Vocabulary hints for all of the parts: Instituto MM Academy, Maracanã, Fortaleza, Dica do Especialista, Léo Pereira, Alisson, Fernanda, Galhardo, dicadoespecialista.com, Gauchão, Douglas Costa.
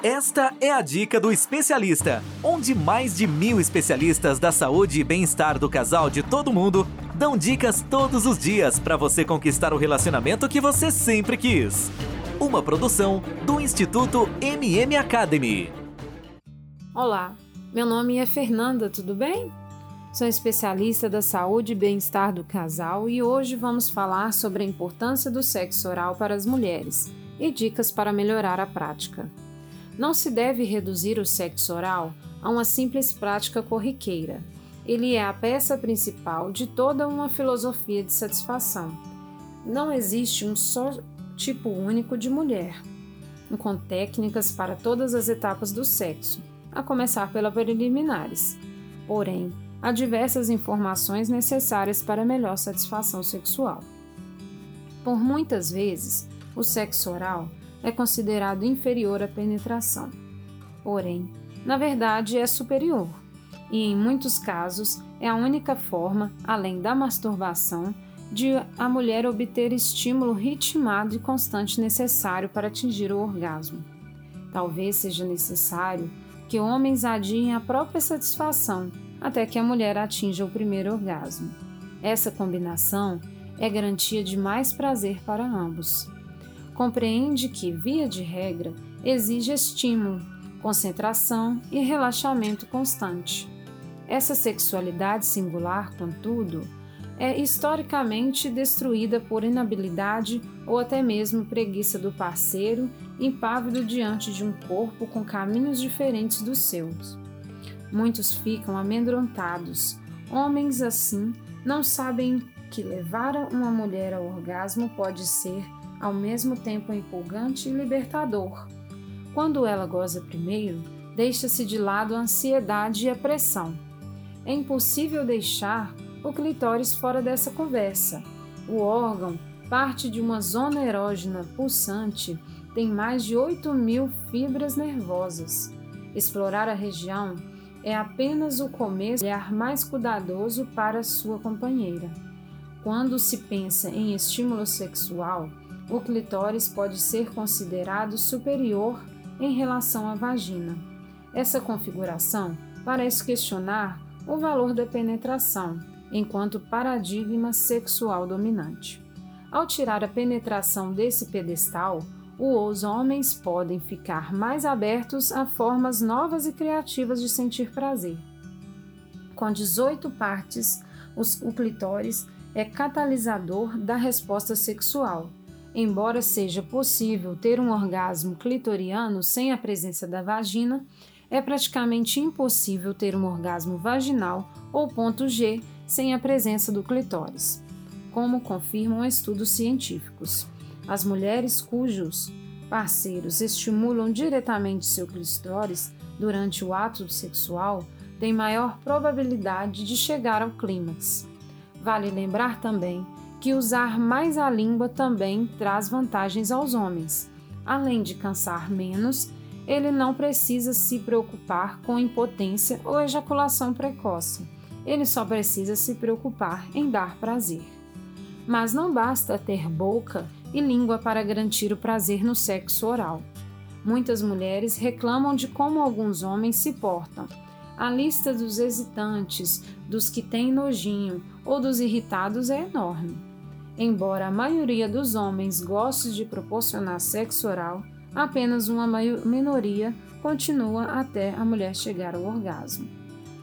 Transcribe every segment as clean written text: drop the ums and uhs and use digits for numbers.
Esta é a Dica do Especialista, onde mais de 1000 especialistas da saúde e bem-estar do casal de todo mundo dão dicas todos os dias para você conquistar o relacionamento que você sempre quis. Uma produção do Instituto MM Academy. Olá, meu nome é Fernanda, tudo bem? Sou especialista da saúde e bem-estar do casal e hoje vamos falar sobre a importância do sexo oral para as mulheres e dicas para melhorar a prática. Não se deve reduzir o sexo oral a uma simples prática corriqueira. Ele é a peça principal de toda uma filosofia de satisfação. Não existe um só tipo único de mulher, com técnicas para todas as etapas do sexo, a começar pelas preliminares. Porém, há diversas informações necessárias para melhor satisfação sexual. Por muitas vezes, o sexo oral é considerado inferior à penetração. Porém, na verdade é superior e, em muitos casos, é a única forma, além da masturbação, de a mulher obter estímulo ritmado e constante necessário para atingir o orgasmo. Talvez seja necessário que homens adiem a própria satisfação até que a mulher atinja o primeiro orgasmo. Essa combinação é garantia de mais prazer para ambos. Compreende que, via de regra, exige estímulo, concentração e relaxamento constante. Essa sexualidade singular, contudo, é historicamente destruída por inabilidade ou até mesmo preguiça do parceiro, impávido diante de um corpo com caminhos diferentes dos seus. Muitos ficam amedrontados. Homens, assim, não sabem que levar uma mulher ao orgasmo pode ser ao mesmo tempo empolgante e libertador. Quando ela goza primeiro, deixa-se de lado a ansiedade e a pressão. É impossível deixar o clitóris fora dessa conversa. O órgão, parte de uma zona erógena pulsante, tem mais de 8.000 fibras nervosas. Explorar a região é apenas o começo, olhar mais cuidadoso para sua companheira. Quando se pensa em estímulo sexual, o clitóris pode ser considerado superior em relação à vagina. Essa configuração parece questionar o valor da penetração, enquanto paradigma sexual dominante. Ao tirar a penetração desse pedestal, os homens podem ficar mais abertos a formas novas e criativas de sentir prazer. Com 18 partes, o clitóris é catalisador da resposta sexual. Embora seja possível ter um orgasmo clitoriano sem a presença da vagina, é praticamente impossível ter um orgasmo vaginal ou ponto G sem a presença do clitóris, como confirmam estudos científicos. As mulheres cujos parceiros estimulam diretamente seu clitóris durante o ato sexual têm maior probabilidade de chegar ao clímax. Vale lembrar também que usar mais a língua também traz vantagens aos homens. Além de cansar menos, ele não precisa se preocupar com impotência ou ejaculação precoce. Ele só precisa se preocupar em dar prazer. Mas não basta ter boca e língua para garantir o prazer no sexo oral. Muitas mulheres reclamam de como alguns homens se portam. A lista dos hesitantes, dos que têm nojinho ou dos irritados é enorme. Embora a maioria dos homens goste de proporcionar sexo oral, apenas uma minoria continua até a mulher chegar ao orgasmo.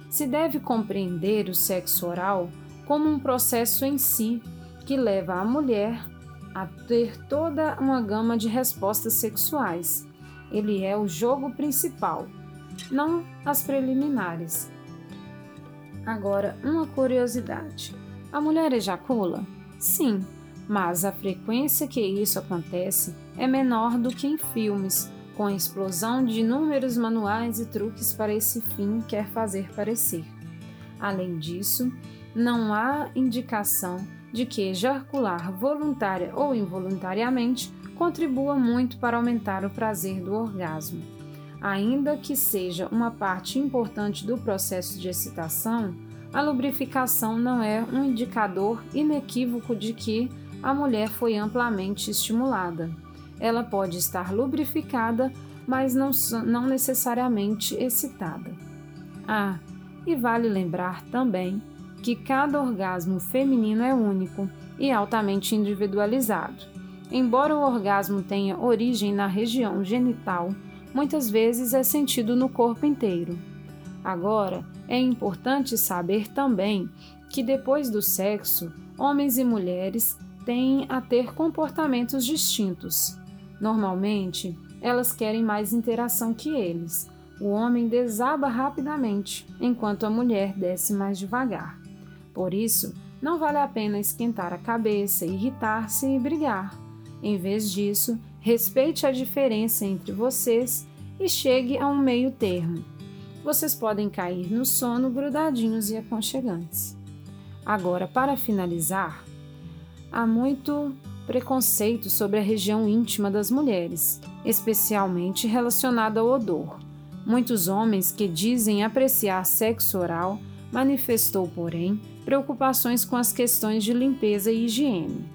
Se deve compreender o sexo oral como um processo em si que leva a mulher a ter toda uma gama de respostas sexuais. Ele é o jogo principal, não as preliminares. Agora, uma curiosidade. A mulher ejacula? Sim, mas a frequência que isso acontece é menor do que em filmes, com a explosão de inúmeros manuais e truques para esse fim quer fazer parecer. Além disso, não há indicação de que ejacular voluntária ou involuntariamente contribua muito para aumentar o prazer do orgasmo. Ainda que seja uma parte importante do processo de excitação, a lubrificação não é um indicador inequívoco de que a mulher foi amplamente estimulada. Ela pode estar lubrificada mas não necessariamente excitada. Ah, e vale lembrar também que cada orgasmo feminino é único e altamente individualizado. Embora o orgasmo tenha origem na região genital, muitas vezes é sentido no corpo inteiro. Agora, é importante saber também que depois do sexo, homens e mulheres têm a ter comportamentos distintos. Normalmente, elas querem mais interação que eles. O homem desaba rapidamente, enquanto a mulher desce mais devagar. Por isso, não vale a pena esquentar a cabeça, irritar-se e brigar. Em vez disso, respeite a diferença entre vocês e chegue a um meio termo. Vocês podem cair no sono grudadinhos e aconchegantes. Agora, para finalizar, há muito preconceito sobre a região íntima das mulheres, especialmente relacionada ao odor. Muitos homens que dizem apreciar sexo oral manifestou, porém, preocupações com as questões de limpeza e higiene.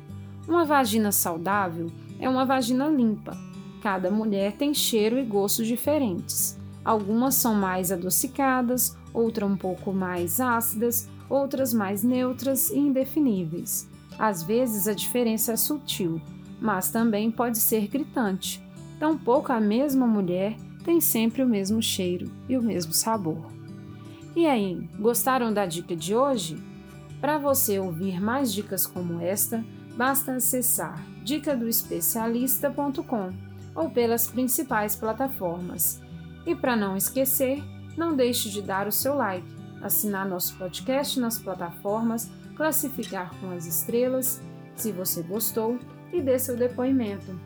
Uma vagina saudável é uma vagina limpa. Cada mulher tem cheiro e gosto diferentes. Algumas são mais adocicadas, outras um pouco mais ácidas, outras mais neutras e indefiníveis. Às vezes a diferença é sutil, mas também pode ser gritante. Tampouco a mesma mulher tem sempre o mesmo cheiro e o mesmo sabor. E aí, gostaram da dica de hoje? Para você ouvir mais dicas como esta, basta acessar dicadoespecialista.com ou pelas principais plataformas. E para não esquecer, não deixe de dar o seu like, assinar nosso podcast nas plataformas, classificar com as estrelas, se você gostou, e dê seu depoimento,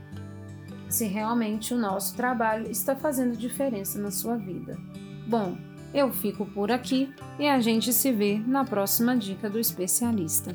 se realmente o nosso trabalho está fazendo diferença na sua vida. Bom, eu fico por aqui e a gente se vê na próxima Dica do Especialista.